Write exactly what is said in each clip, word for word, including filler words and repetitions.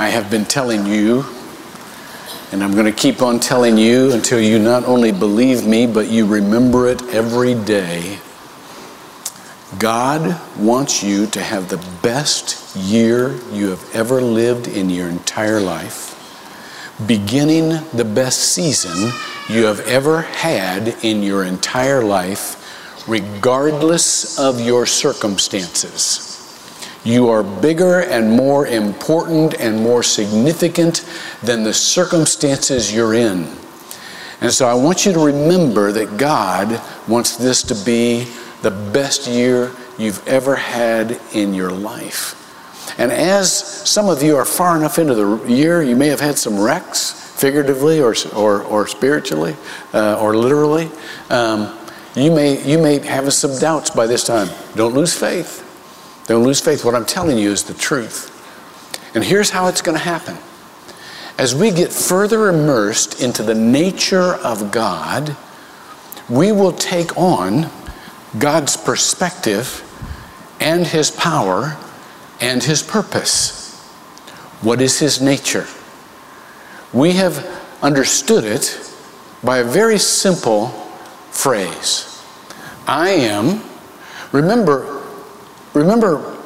I have been telling you, and I'm going to keep on telling you until you not only believe me, but you remember it every day. God wants you to have the best year you have ever lived in your entire life, beginning the best season you have ever had in your entire life, regardless of your circumstances. You are bigger and more important and more significant than the circumstances you're in. And so I want you to remember that God wants this to be the best year you've ever had in your life. And as some of you are far enough into the year, you may have had some wrecks, figuratively or or, or spiritually uh, or literally. Um, you may, you may have some doubts by this time. Don't lose faith. Don't lose faith. What I'm telling you is the truth. And here's how it's going to happen. As we get further immersed into the nature of God, we will take on God's perspective and His power and His purpose. What is His nature? We have understood it by a very simple phrase. I am. Remember, Remember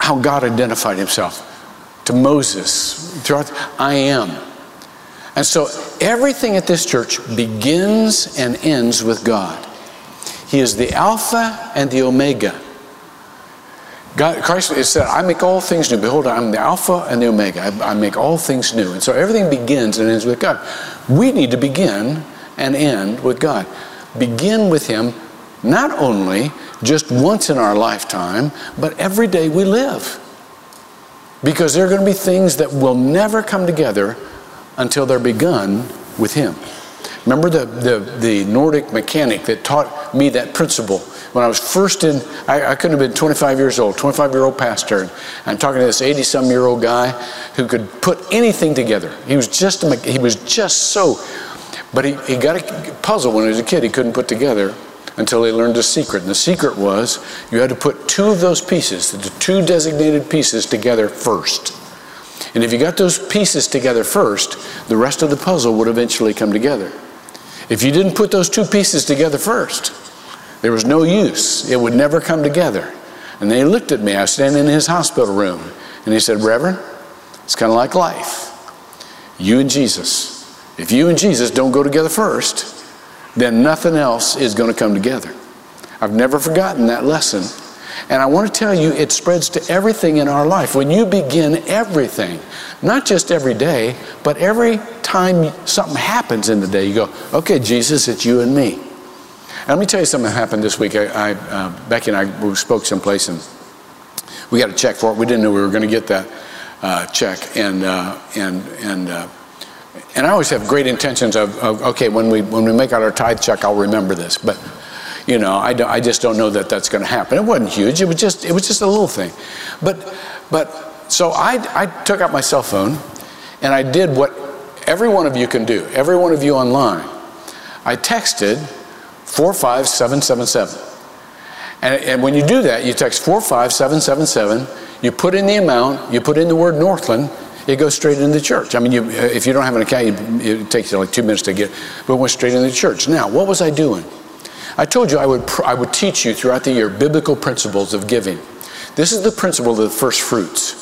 how God identified Himself to Moses throughout, I am. And so everything at this church begins and ends with God. He is the Alpha and the Omega. God, Christ, it said, I make all things new. Behold, I'm the Alpha and the Omega. I, I make all things new. And so everything begins and ends with God. We need to begin and end with God. Begin with Him, not only just once in our lifetime, but every day we live. Because there are going to be things that will never come together until they're begun with Him. Remember the, the, the Nordic mechanic that taught me that principle? When I was first in, I, I couldn't have been twenty-five years old, twenty-five-year-old pastor. And I'm talking to this eighty-some-year-old guy who could put anything together. He was just, he was just so, but he, he got a puzzle when he was a kid he couldn't put together, until they learned a secret. And the secret was you had to put two of those pieces, the two designated pieces, together first. And if you got those pieces together first, the rest of the puzzle would eventually come together. If you didn't put those two pieces together first, there was no use. It would never come together. And they looked at me. I was standing in his hospital room. And he said, Reverend, it's kind of like life. You and Jesus. If you and Jesus don't go together first, then nothing else is going to come together. I've never forgotten that lesson. And I want to tell you, it spreads to everything in our life. When you begin everything, not just every day, but every time something happens in the day, you go, okay, Jesus, it's you and me. And let me tell you something that happened this week. I, I uh, Becky and I we spoke someplace, and we got a check for it. We didn't know we were going to get that uh, check. And, uh, and, and, uh, And I always have great intentions of, of okay, when we when we make out our tithe check, I'll remember this. But, you know, I, do, I just don't know that that's going to happen. It wasn't huge. It was just it was just a little thing. But but so I I took out my cell phone, and I did what every one of you can do. Every one of you online, I texted four five seven seven seven. And and when you do that, you text four five seven seven seven. You put in the amount. You put in the word Northland. It goes straight into the church. I mean, you, if you don't have an account, it takes you like two minutes to get it, but it went straight into the church. Now, what was I doing? I told you I would I would teach you throughout the year biblical principles of giving. This is the principle of the first fruits.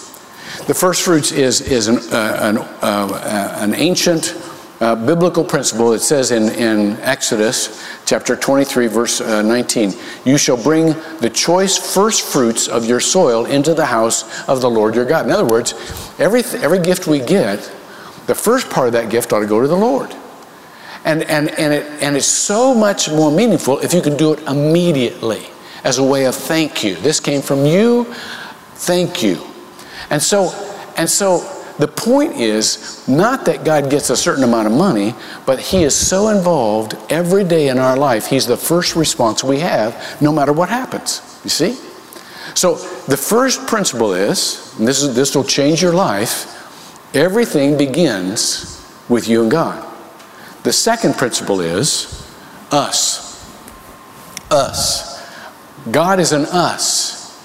The first fruits is, is an, uh, an, uh, uh, an ancient uh, biblical principle. It says in, in Exodus chapter twenty-three, verse uh, nineteen, you shall bring the choice first fruits of your soil into the house of the Lord your God. In other words, Every every gift we get, the first part of that gift ought to go to the Lord. And and and it and it's so much more meaningful if you can do it immediately as a way of thank you. This came from you, thank you. And so and so the point is not that God gets a certain amount of money, but He is so involved every day in our life. He's the first response we have, no matter what happens. You see? So the first principle is, and this is this will change your life, everything begins with you and God. The second principle is us. Us. God is an us.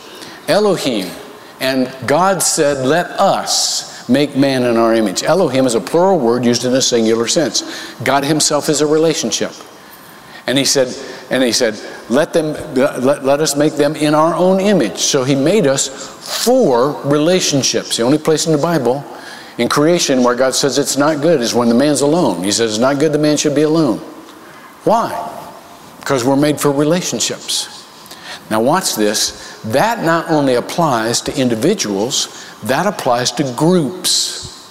Elohim. And God said, let us make man in our image. Elohim is a plural word used in a singular sense. God himself is a relationship. And he said, and he said, let them, let, let us make them in our own image. So he made us for relationships. The only place in the Bible, in creation, where God says it's not good is when the man's alone. He says it's not good the man should be alone. Why? Because we're made for relationships. Now watch this. That not only applies to individuals, that applies to groups.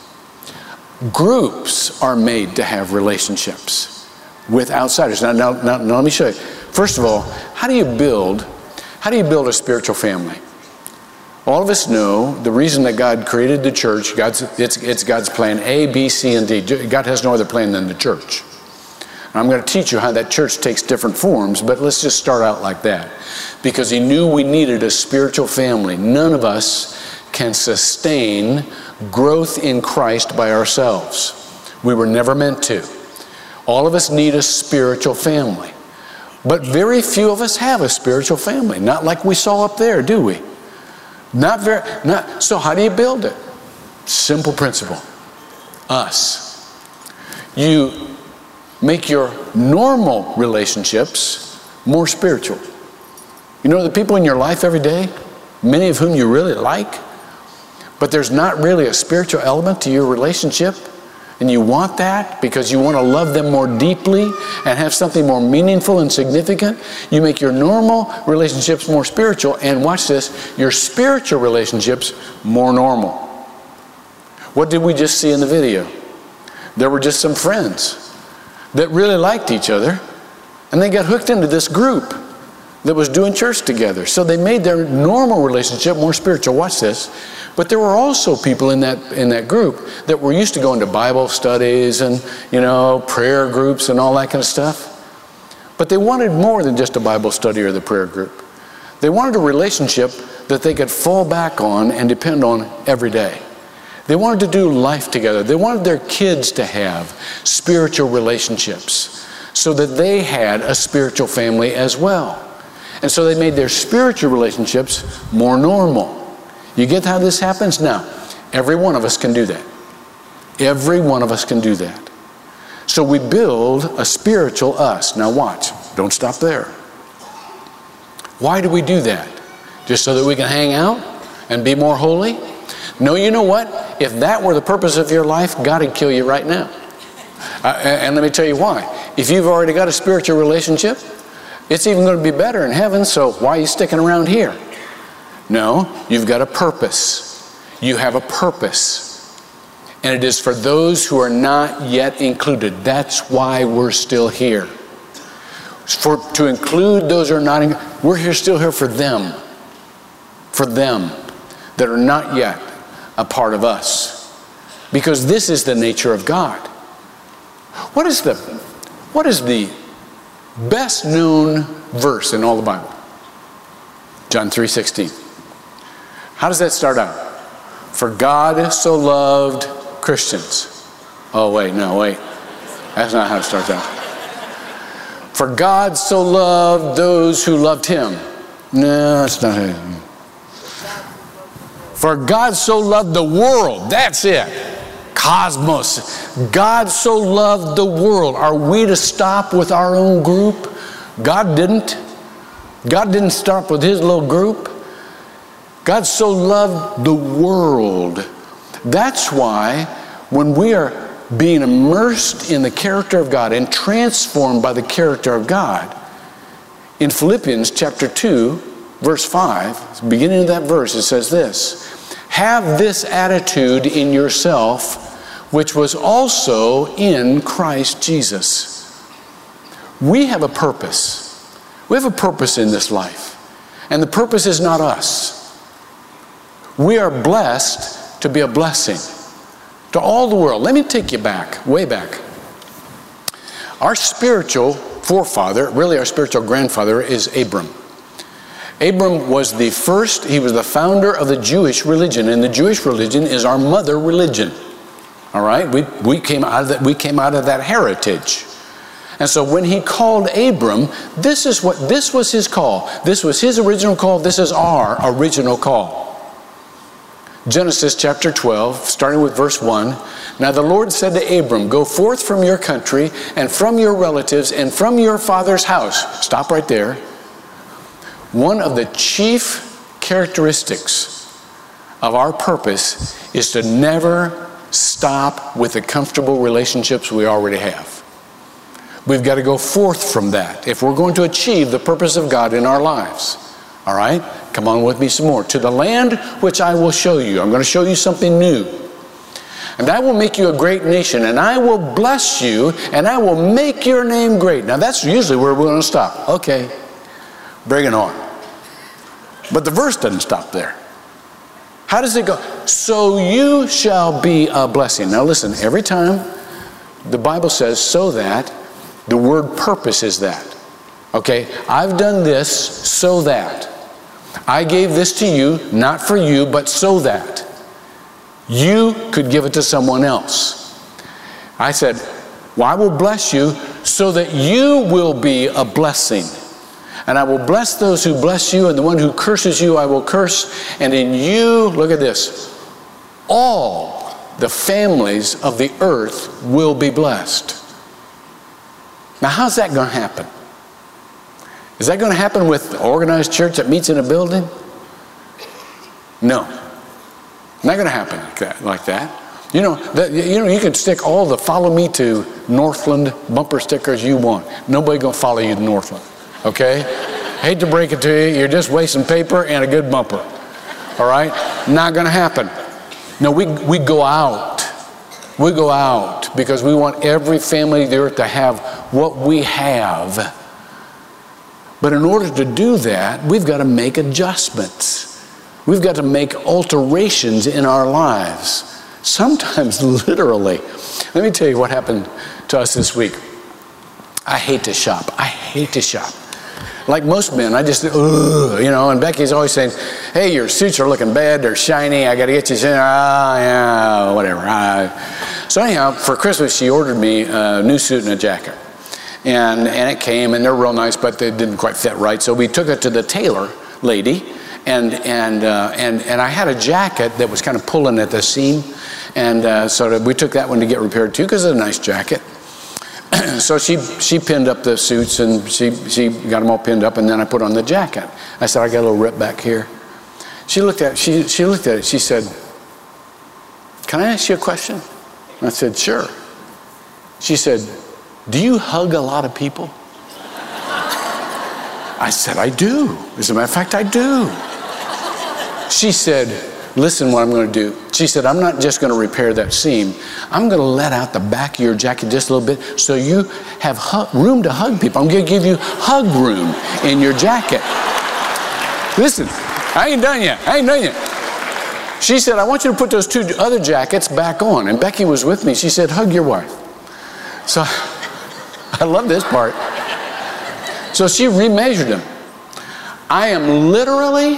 Groups are made to have relationships with outsiders. Now, now, now, now let me show you. First of all, how do you build, how do you build a spiritual family? All of us know the reason that God created the church, God's, it's, it's God's plan A, B, C, and D. God has no other plan than the church. I'm going to teach you how that church takes different forms, but let's just start out like that. Because he knew we needed a spiritual family. None of us can sustain growth in Christ by ourselves. We were never meant to. All of us need a spiritual family. But very few of us have a spiritual family. Not like we saw up there, do we? Not very, not, so how do you build it? Simple principle. Us. You make your normal relationships more spiritual. You know, the people in your life every day, many of whom you really like, but there's not really a spiritual element to your relationship, and you want that because you want to love them more deeply and have something more meaningful and significant. You make your normal relationships more spiritual, and watch this, your spiritual relationships more normal. What did we just see in the video? There were just some friends that really liked each other, and they got hooked into this group that was doing church together. So they made their normal relationship more spiritual. Watch this. But there were also people in that in that group that were used to going to Bible studies and, you know, prayer groups and all that kind of stuff. But they wanted more than just a Bible study or the prayer group. They wanted a relationship that they could fall back on and depend on every day. They wanted to do life together. They wanted their kids to have spiritual relationships so that they had a spiritual family as well. And so they made their spiritual relationships more normal. You get how this happens? Now, every one of us can do that. Every one of us can do that. So we build a spiritual us. Now watch. Don't stop there. Why do we do that? Just so that we can hang out and be more holy? No, you know what? If that were the purpose of your life, God would kill you right now. Uh, and let me tell you why. If you've already got a spiritual relationship, it's even going to be better in heaven, so why are you sticking around here? No, you've got a purpose. You have a purpose. And it is for those who are not yet included. That's why we're still here. For, to include those who are not in, we're here still here for them. For them that are not yet a part of us. Because this is the nature of God. What is the, what is the best known verse in all the Bible? John three sixteen. How does that start out? For God so loved Christians. Oh wait, no, wait. That's not how it starts out. For God so loved those who loved him. No, that's not it. For God so loved the world. That's it. Cosmos. God so loved the world. Are we to stop with our own group? God didn't. God didn't stop with his little group. God so loved the world. That's why when we are being immersed in the character of God and transformed by the character of God, in Philippians chapter two, verse five, beginning of that verse, it says this. Have this attitude in yourself, which was also in Christ Jesus. We have a purpose. We have a purpose in this life. And the purpose is not us. We are blessed to be a blessing to all the world. Let me take you back, way back. Our spiritual forefather, really our spiritual grandfather, is Abram. Abram was the first, he was the founder of the Jewish religion, and the Jewish religion is our mother religion. All right? We, we, came out of that, we came out of that heritage. And so when he called Abram, this is what, this was his call. This was his original call. This is our original call. Genesis chapter twelve, starting with verse one. Now the Lord said to Abram, go forth from your country and from your relatives and from your father's house. Stop right there. One of the chief characteristics of our purpose is to never stop with the comfortable relationships we already have. We've got to go forth from that if we're going to achieve the purpose of God in our lives. All right? Come on with me some more. To the land which I will show you. I'm going to show you something new. And I will make you a great nation, and I will bless you, and I will make your name great. Now that's usually where we're going to stop. Okay, bring it on. But the verse doesn't stop there. How does it go? So you shall be a blessing. Now listen, every time the Bible says so that, the word purpose is that. Okay, I've done this so that. I gave this to you, not for you, but so that you could give it to someone else. I said, well, I will bless you so that you will be a blessing. And I will bless those who bless you, and the one who curses you I will curse. And in you, look at this, all the families of the earth will be blessed. Now, how's that going to happen? Is that going to happen with an organized church that meets in a building? No. Not going to happen like that. Like that. You know, that, you know, you can stick all the follow me to Northland bumper stickers you want. Nobody going to follow you to Northland. Okay? Hate to break it to you. You're just wasting paper and a good bumper. All right? Not going to happen. No, we, we go out. We go out because we want every family there to have what we have. But in order to do that, we've got to make adjustments. We've got to make alterations in our lives. Sometimes literally. Let me tell you what happened to us this week. I hate to shop. I hate to shop. Like most men, I just, ugh, you know, and Becky's always saying, hey, your suits are looking bad. They're shiny. I got to get you. Ah, yeah, whatever. Ah. So anyhow, for Christmas, she ordered me a new suit and a jacket. And and it came, and they're real nice, but they didn't quite fit right. So we took it to the tailor lady, and and uh, and and I had a jacket that was kind of pulling at the seam, and uh, so we took that one to get repaired too because it's a nice jacket. So she she pinned up the suits and she she got them all pinned up, and then I put on the jacket. I said, I got a little rip back here. She looked at she she looked at it. She said, can I ask you a question? And I said, sure. She said, do you hug a lot of people? I said, I do. As a matter of fact, I do. She said, listen what I'm going to do. She said, I'm not just going to repair that seam. I'm going to let out the back of your jacket just a little bit so you have hu- room to hug people. I'm going to give you hug room in your jacket. Listen, I ain't done yet. I ain't done yet. She said, I want you to put those two other jackets back on. And Becky was with me. She said, hug your wife. So I love this part. So she remeasured them. I am literally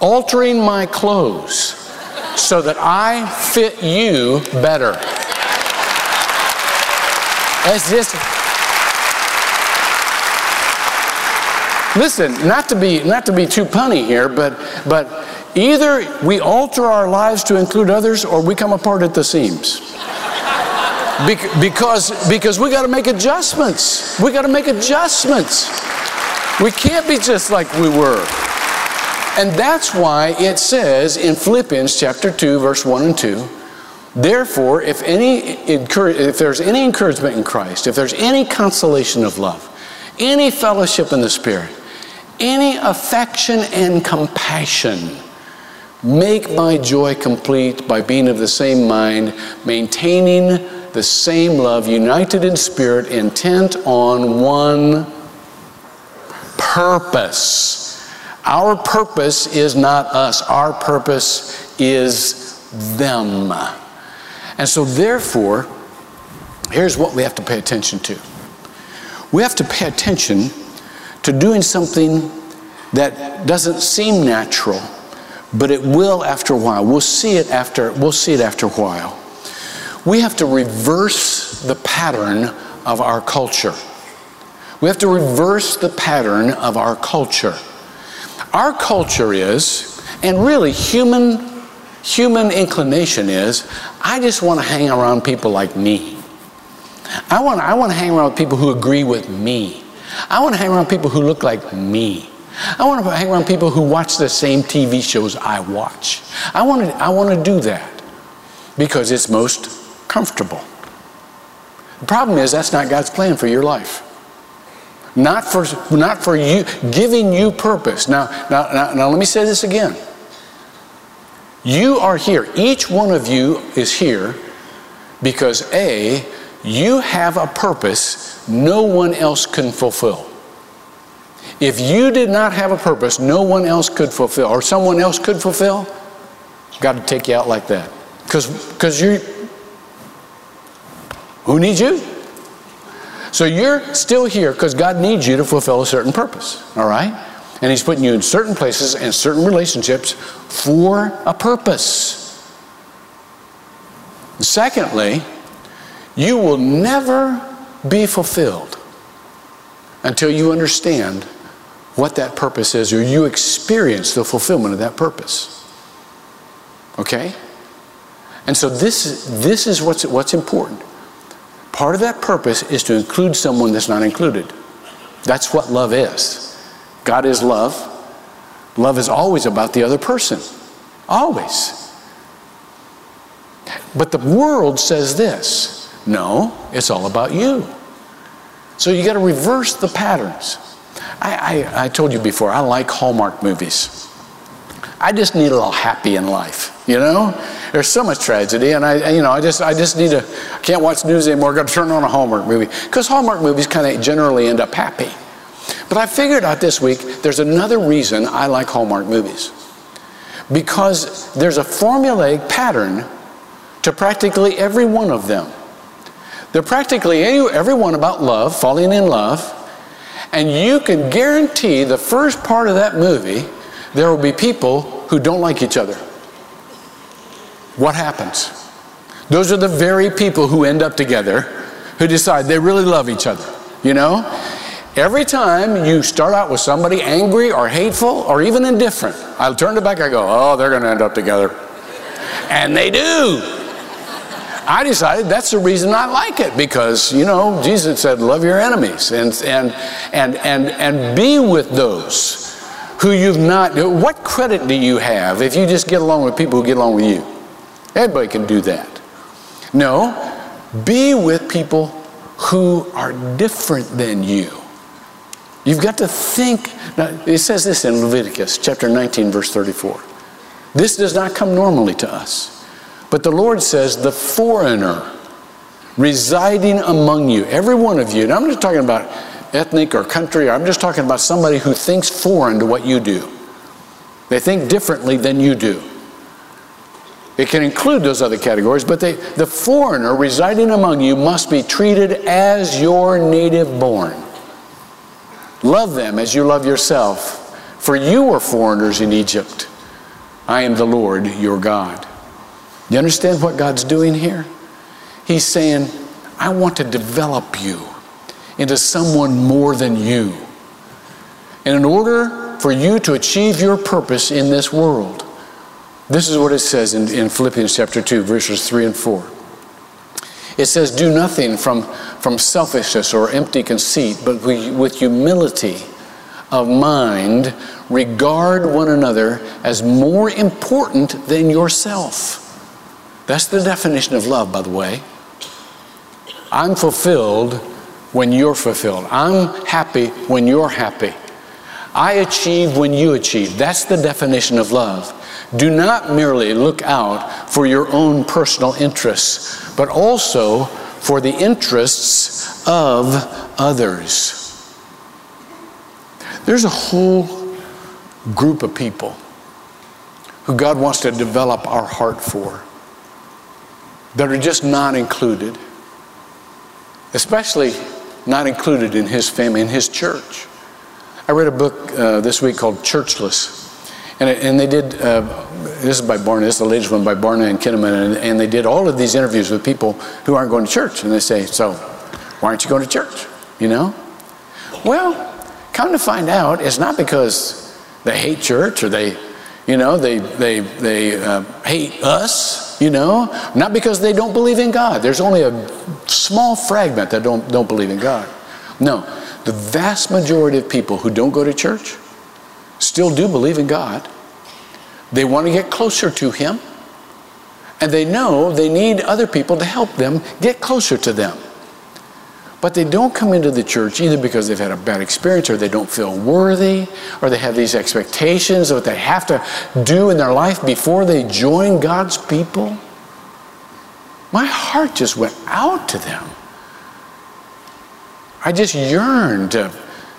altering my clothes so that I fit you better. That's just... Listen, not to be not to be too punny here, but but either we alter our lives to include others, or we come apart at the seams. Because because we got to make adjustments. We got to make adjustments. We can't be just like we were. And that's why it says in Philippians chapter two, verse one and two, therefore, if any if there's any encouragement in Christ, if there's any consolation of love, any fellowship in the Spirit, any affection and compassion, make my joy complete by being of the same mind, maintaining the same love, united in spirit, intent on one purpose. Our purpose is not us. Our purpose is them. And so therefore, here's what we have to pay attention to. We have to pay attention to doing something that doesn't seem natural, but it will after a while. We'll see it after, we'll see it after a while. We have to reverse the pattern of our culture. We have to reverse the pattern of our culture. Our culture is, and really human human inclination is, I just want to hang around people like me. I want, I want to hang around with people who agree with me. I want to hang around people who look like me. I want to hang around people who watch the same T V shows I watch. I want to, I want to do that because it's most comfortable. The problem is that's not God's plan for your life. Not for, not for you, giving you purpose. Now, now, now, now let me say this again. You are here. Each one of you is here because A, you have a purpose no one else can fulfill. If you did not have a purpose no one else could fulfill, or someone else could fulfill, God would take you out like that. Because, because you, who needs you? So you're still here because God needs you to fulfill a certain purpose, all right? And He's putting you in certain places and certain relationships for a purpose. Secondly, you will never be fulfilled until you understand what that purpose is, or you experience the fulfillment of that purpose. Okay? And so this, this is what's, what's important. Part of that purpose is to include someone that's not included. That's what love is. God is love. Love is always about the other person. Always. But the world says this. No, it's all about you. So you got to reverse the patterns. I, I, I told you before, I like Hallmark movies. I just need a little happy in life, you know? There's so much tragedy, and I, you know, I just, I just need to, I can't watch news anymore, got to turn on a Hallmark movie. Because Hallmark movies kind of generally end up happy. But I figured out this week, there's another reason I like Hallmark movies. Because there's a formulaic pattern to practically every one of them. They're practically everyone about love, falling in love, and you can guarantee the first part of that movie, there will be people who don't like each other. What happens? Those are the very people who end up together, who decide they really love each other, you know? Every time you start out with somebody angry or hateful or even indifferent, I'll turn it back, I go, oh, they're gonna end up together. And they do. I decided that's the reason I like it, because, you know, Jesus said, love your enemies and and and and and be with those who you've not. What credit do you have if you just get along with people who get along with you? Everybody can do that. No, be with people who are different than you. You've got to think. Now, it says this in Leviticus chapter nineteen, verse thirty-four. This does not come normally to us. But the Lord says, the foreigner residing among you, every one of you, and I'm not talking about ethnic or country, or I'm just talking about somebody who thinks foreign to what you do. They think differently than you do. It can include those other categories, but they, the foreigner residing among you must be treated as your native born. Love them as you love yourself, for you were foreigners in Egypt. I am the Lord your God. You understand what God's doing here? He's saying, I want to develop you into someone more than you. And in order for you to achieve your purpose in this world, this is what it says in, in Philippians chapter two, verses three and four. It says, do nothing from, from selfishness or empty conceit, but we, with humility of mind, regard one another as more important than yourself. That's the definition of love, by the way. I'm fulfilled when you're fulfilled. I'm happy when you're happy. I achieve when you achieve. That's the definition of love. Do not merely look out for your own personal interests, but also for the interests of others. There's a whole group of people who God wants to develop our heart for, that are just not included, especially not included in His family, in His church. I read a book uh, this week called Churchless, and, it, and they did, uh, this is by Barna, this is the latest one by Barna and Kinnaman, and, and they did all of these interviews with people who aren't going to church, and they say, so, why aren't you going to church, you know? Well, come to find out, it's not because they hate church or they You know, they, they, they uh, hate us, you know, not because they don't believe in God. There's only a small fragment that don't, don't believe in God. No, the vast majority of people who don't go to church still do believe in God. They want to get closer to Him. And they know they need other people to help them get closer to them. But they don't come into the church either because they've had a bad experience, or they don't feel worthy, or they have these expectations of what they have to do in their life before they join God's people. My heart just went out to them. I just yearned to,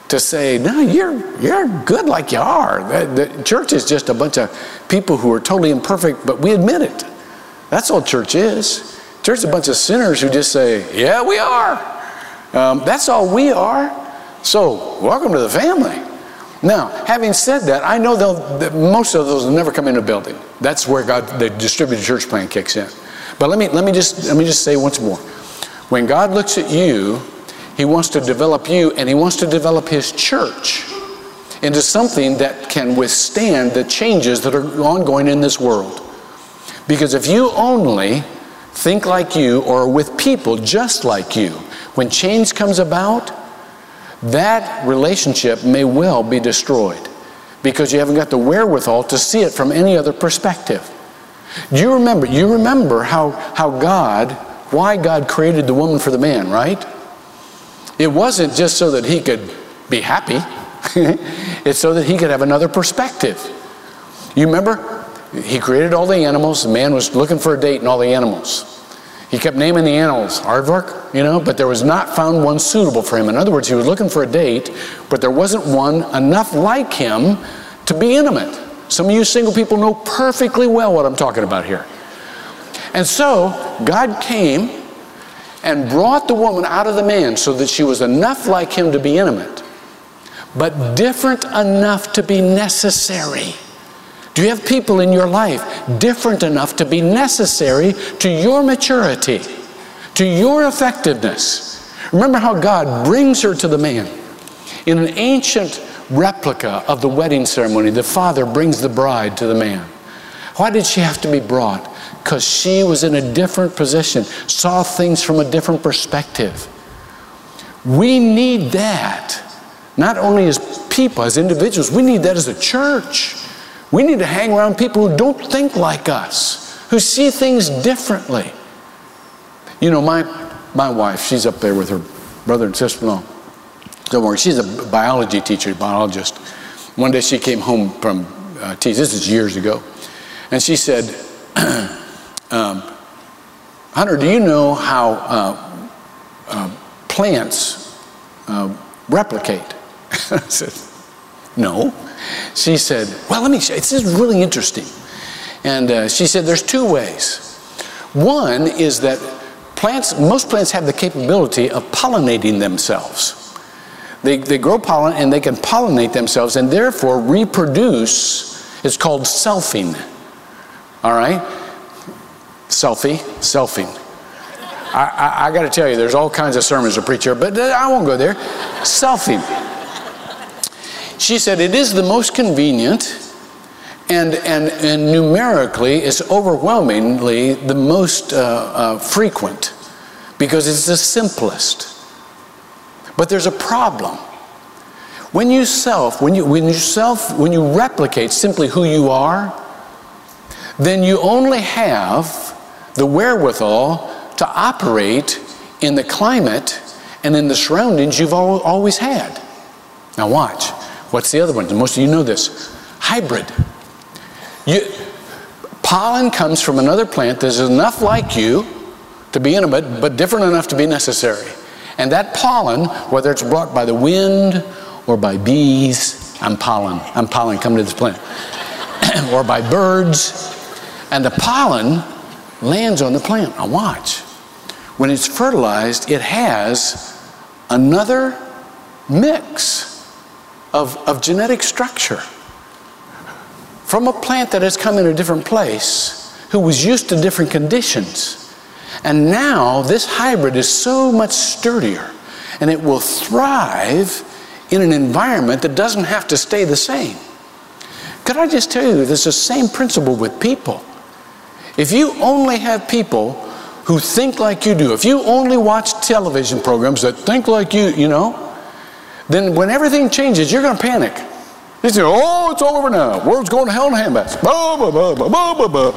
to say, no, you're, you're good like you are. The, the church is just a bunch of people who are totally imperfect, but we admit it. That's all church is. Church is a bunch of sinners who just say, yeah, we are. Um, that's all we are. So, welcome to the family. Now, having said that, I know that most of those will never come into a building. That's where God, the distributed church plan, kicks in. But let me let me just let me just say once more: when God looks at you, He wants to develop you, and He wants to develop His church into something that can withstand the changes that are ongoing in this world. Because if you only think like you, or with people just like you, when change comes about, that relationship may well be destroyed because you haven't got the wherewithal to see it from any other perspective. You remember, you remember how, how God, why God created the woman for the man, right? It wasn't just so that he could be happy. It's so that he could have another perspective. You remember? He created all the animals. The man was looking for a date in all the animals. He kept naming the animals, aardvark, you know, but there was not found one suitable for him. In other words, he was looking for a date, but there wasn't one enough like him to be intimate. Some of you single people know perfectly well what I'm talking about here. And so God came and brought the woman out of the man so that she was enough like him to be intimate, but different enough to be necessary. Do you have people in your life different enough to be necessary to your maturity, to your effectiveness? Remember how God brings her to the man. In an ancient replica of the wedding ceremony, the father brings the bride to the man. Why did she have to be brought? Because she was in a different position, saw things from a different perspective. We need that, not only as people, as individuals, we need that as a church. We need to hang around people who don't think like us, who see things differently. You know, my my wife, she's up there with her brother and sister-in-law. Don't worry, she's a biology teacher, biologist. One day she came home from uh, teaching, this is years ago, and she said, um, Hunter, do you know how uh, uh, plants uh, replicate? I said, no. She said, well, let me show you. This is really interesting. And uh, she said there's two ways. One is that plants, most plants have the capability of pollinating themselves. They, they grow pollen and they can pollinate themselves and therefore reproduce. It's called selfing. All right? Selfie, selfing. I, I, I got to tell you, there's all kinds of sermons to preach here, but I won't go there. Selfing. She said it is the most convenient and, and, and numerically it's overwhelmingly the most uh, uh, frequent because it's the simplest. But there's a problem. When you self, when you, when you self, when you replicate simply who you are, then you only have the wherewithal to operate in the climate and in the surroundings you've al- always had. Now watch. What's the other one? Most of you know this. Hybrid. You, pollen comes from another plant that is enough like you to be intimate, but different enough to be necessary. And that pollen, whether it's brought by the wind or by bees, I'm pollen, I'm pollen, come to this plant, or by birds, and the pollen lands on the plant. Now watch. When it's fertilized, it has another mix Of, of genetic structure from a plant that has come in a different place, who was used to different conditions. And now this hybrid is so much sturdier and it will thrive in an environment that doesn't have to stay the same. Could I just tell you, there's the same principle with people. If you only have people who think like you do, if you only watch television programs that think like you, you know, then when everything changes, you're going to panic. You say, oh, it's all over now. World's going to hell in a handbasket. Blah, blah, blah, blah, blah, blah.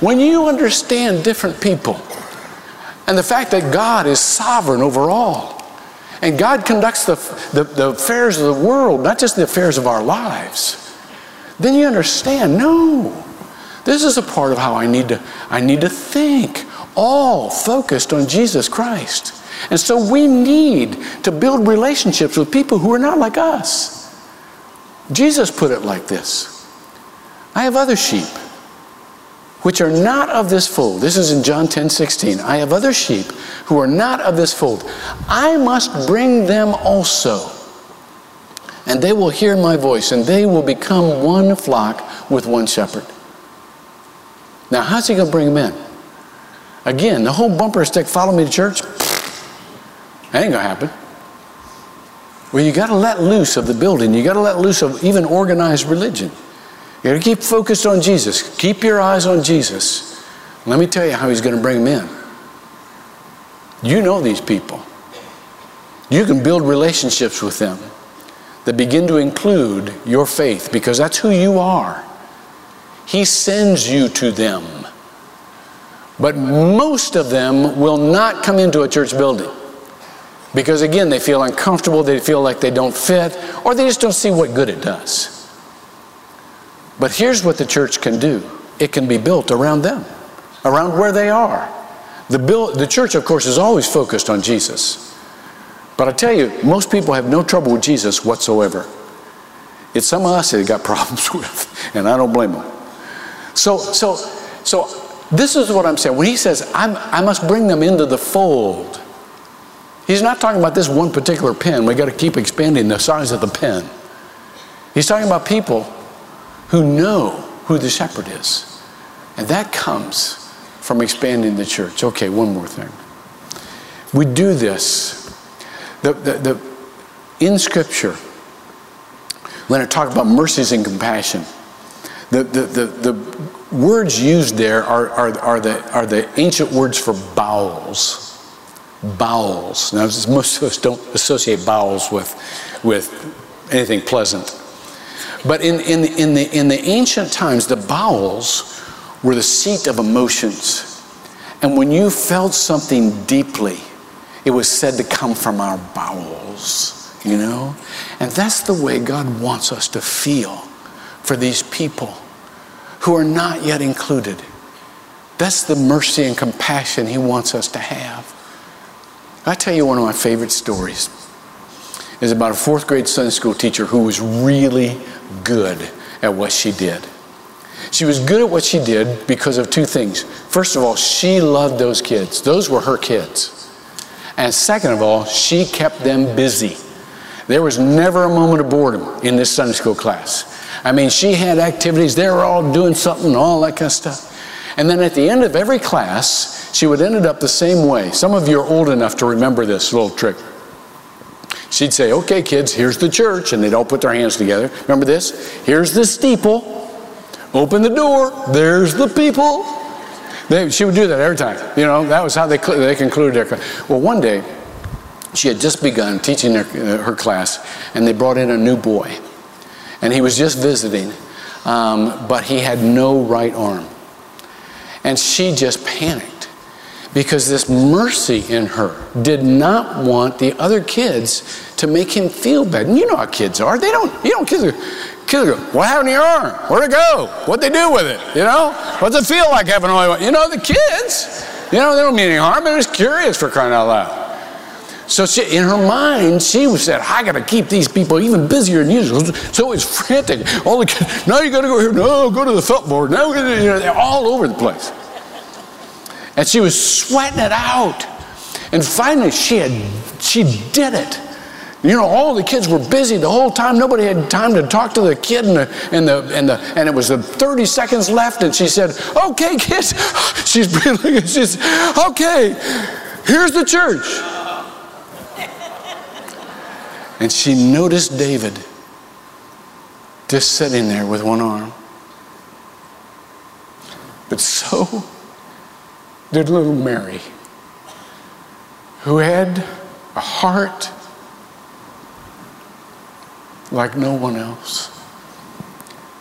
When you understand different people and the fact that God is sovereign over all, and God conducts the, the, the affairs of the world, not just the affairs of our lives, then you understand, no, this is a part of how I need to, I need to think, all focused on Jesus Christ. And so we need to build relationships with people who are not like us. Jesus put it like this. I have other sheep which are not of this fold. This is in John ten sixteen. I have other sheep who are not of this fold. I must bring them also, and they will hear my voice, and they will become one flock with one shepherd. Now, how's he going to bring them in? Again, the whole bumper stick, follow me to church, that ain't going to happen. Well, you got to let loose of the building. You got to let loose of even organized religion. You got to keep focused on Jesus. Keep your eyes on Jesus. Let me tell you how he's going to bring them in. You know these people. You can build relationships with them that begin to include your faith, because that's who you are. He sends you to them. But most of them will not come into a church building because, again, they feel uncomfortable, they feel like they don't fit, or they just don't see what good it does. But here's what the church can do. It can be built around them, around where they are. The, build, the church, of course, is always focused on Jesus. But I tell you, most people have no trouble with Jesus whatsoever. It's some of us that they've got problems with, and I don't blame them. So, so, so this is what I'm saying. When he says, I'm, I must bring them into the fold, he's not talking about this one particular pen. We've got to keep expanding the size of the pen. He's talking about people who know who the shepherd is. And that comes from expanding the church. Okay, one more thing. We do this. The, the, the, in Scripture, when it talks about mercies and compassion, The, the, the, the words used there are, are, are, the, are the ancient words for bowels. Bowels. Now, most of us don't associate bowels with, with anything pleasant. But in, in, in, the, in the ancient times, the bowels were the seat of emotions. And when you felt something deeply, it was said to come from our bowels, you know? And that's the way God wants us to feel for these people who are not yet included. That's the mercy and compassion he wants us to have. I tell you, one of my favorite stories is about a fourth grade Sunday school teacher who was really good at what she did. She was good at what she did because of two things. First of all, she loved those kids. Those were her kids. And second of all, she kept them busy. There was never a moment of boredom in this Sunday school class. I mean, she had activities. They were all doing something, all that kind of stuff. And then at the end of every class, she would end it up the same way. Some of you are old enough to remember this little trick. She'd say, okay, kids, here's the church. And they'd all put their hands together. Remember this? Here's the steeple. Open the door. There's the people. They, she would do that every time. You know, that was how they, they concluded their class. Well, one day, she had just begun teaching her, her class, and they brought in a new boy. And he was just visiting, um, but he had no right arm. And she just panicked because this mercy in her did not want the other kids to make him feel bad. And you know how kids are. They don't, you don't, kids are, kids are, what happened to your arm? Where'd it go? What'd they do with it? You know? What's it feel like having only one? You know, the kids, you know, they don't mean any harm. They're just curious, for crying out loud. So she, in her mind, she said, I got to keep these people even busier than usual. So it's frantic. All the kids, now you got to go here. No, go to the football. No, you know, they're all over the place. And she was sweating it out. And finally, she had, she did it. You know, all the kids were busy the whole time. Nobody had time to talk to the kid, and the, and the, and the, and it was the thirty seconds left. And she said, okay, kids. She's breathing. She's, okay, here's the church. And she noticed David. just sitting there with one arm. But so did little Mary, who had a heart like no one else.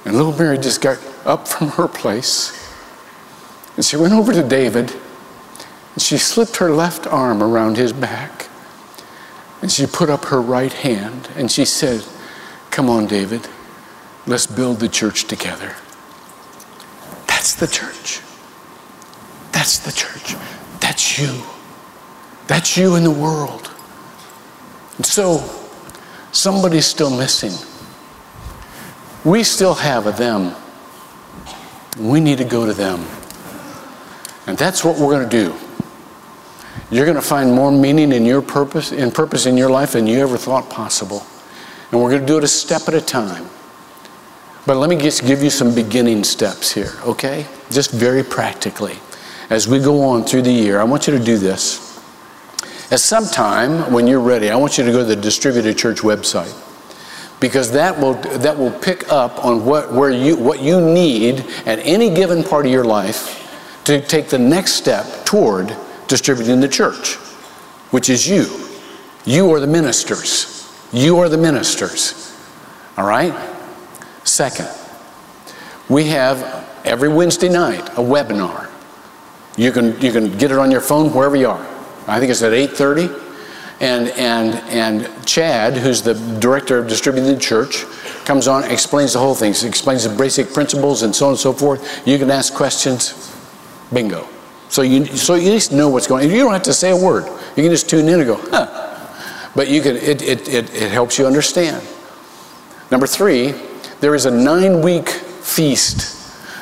And little Mary just got up from her place, and she went over to David, and she slipped her left arm around his back, and she put up her right hand, and she said, "Come on, David, let's build the church together." That's the church. That's the church. That's you. That's you in the world. And so, somebody's still missing. We still have a them. We need to go to them. And that's what we're going to do. You're going to find more meaning in your purpose, in purpose in your life than you ever thought possible. And we're going to do it a step at a time. But let me just give you some beginning steps here, okay? Just very practically. As we go on through the year, I want you to do this. At some time, when you're ready, I want you to go to the Distributed Church website, because that will that will pick up on what where you what you need at any given part of your life to take the next step toward distributing the church, which is you. You are the ministers. You are the ministers. All right? Second, we have every Wednesday night a webinar. You can you can get it on your phone wherever you are. I think it's at eight thirty. And and and Chad, who's the director of Distributed Church, comes on, explains the whole thing, explains the basic principles and so on and so forth. You can ask questions. Bingo. So you so you at least know what's going on. You don't have to say a word. You can just tune in and go, huh. But you can it it it, it helps you understand. Number three, there is a nine week feast.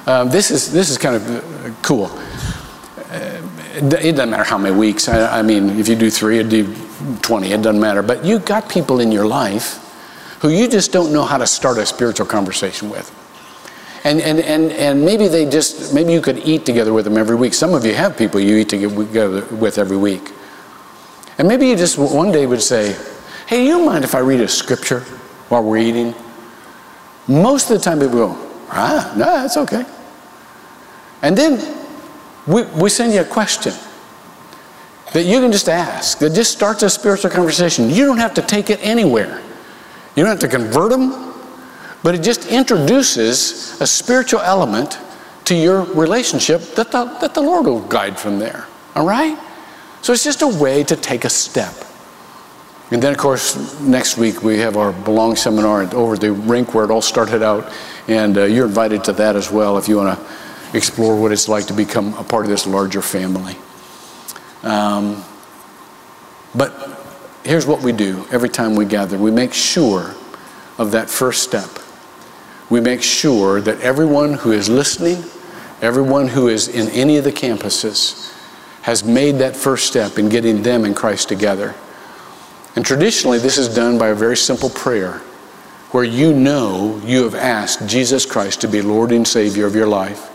Um, this is this is kind of cool. Uh, it doesn't matter how many weeks. I, I mean, if you do three, it'd do twenty, it doesn't matter. But you've got people in your life who you just don't know how to start a spiritual conversation with. And and and and maybe they just, maybe you could eat together with them every week. Some of you have people you eat together with every week. And maybe you just one day would say, "Hey, you mind if I read a scripture while we're eating?" Most of the time people go, "Ah, no, that's okay." And then we we send you a question that you can just ask, that just starts a spiritual conversation. You don't have to take it anywhere. You don't have to convert them, but it just introduces a spiritual element to your relationship that the, that the Lord will guide from there, all right? So it's just a way to take a step. And then, of course, next week we have our Belong Seminar over at the rink where it all started out, and uh, you're invited to that as well if you want to explore what it's like to become a part of this larger family. Um, but here's what we do every time we gather. We make sure of that first step. We make sure that everyone who is listening, everyone who is in any of the campuses, has made that first step in getting them and Christ together. And traditionally, this is done by a very simple prayer where you know you have asked Jesus Christ to be Lord and Savior of your life,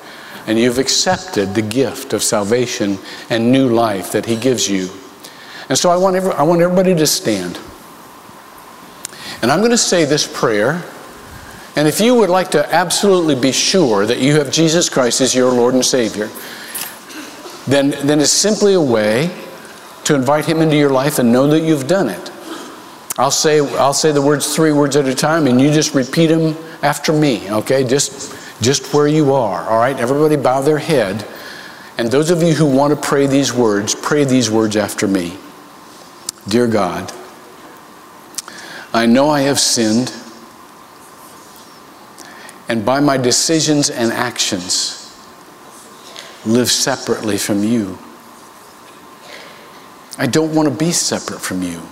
and you've accepted the gift of salvation and new life that he gives you. And so I want every, I want everybody to stand. And I'm going to say this prayer. And if you would like to absolutely be sure that you have Jesus Christ as your Lord and Savior, then, then it's simply a way to invite him into your life and know that you've done it. I'll say, I'll say the words three words at a time, and you just repeat them after me, okay? Just... Just where you are, all right? Everybody bow their head. And those of you who want to pray these words, pray these words after me. Dear God, I know I have sinned, and by my decisions and actions, live separately from you. I don't want to be separate from you.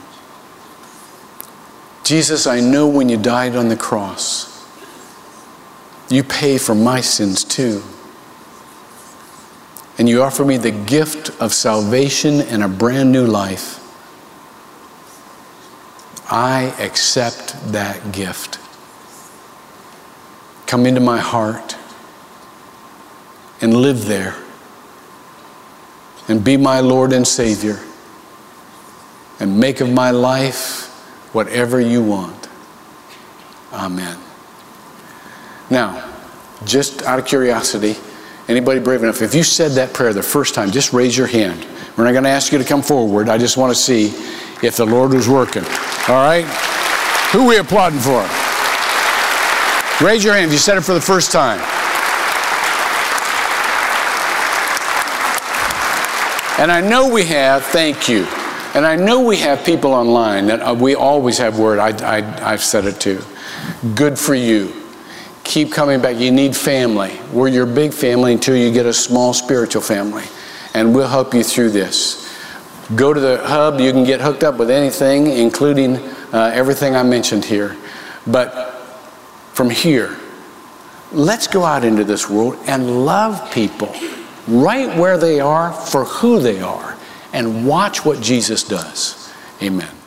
Jesus, I know when you died on the cross, you pay for my sins too. And you offer me the gift of salvation and a brand new life. I accept that gift. Come into my heart and live there and be my Lord and Savior and make of my life whatever you want. Amen. Now, just out of curiosity, anybody brave enough, if you said that prayer the first time, just raise your hand. We're not going to ask you to come forward. I just want to see if the Lord was working. All right? Who are we applauding for? Raise your hand if you said it for the first time. And I know we have, thank you. And I know we have people online that we always have word. I, I, I've said it too. Good for you. Keep coming back. You need family. We're your big family until you get a small spiritual family. And we'll help you through this. Go to the hub. You can get hooked up with anything, including uh, everything I mentioned here. But from here, let's go out into this world and love people right where they are for who they are. And watch what Jesus does. Amen.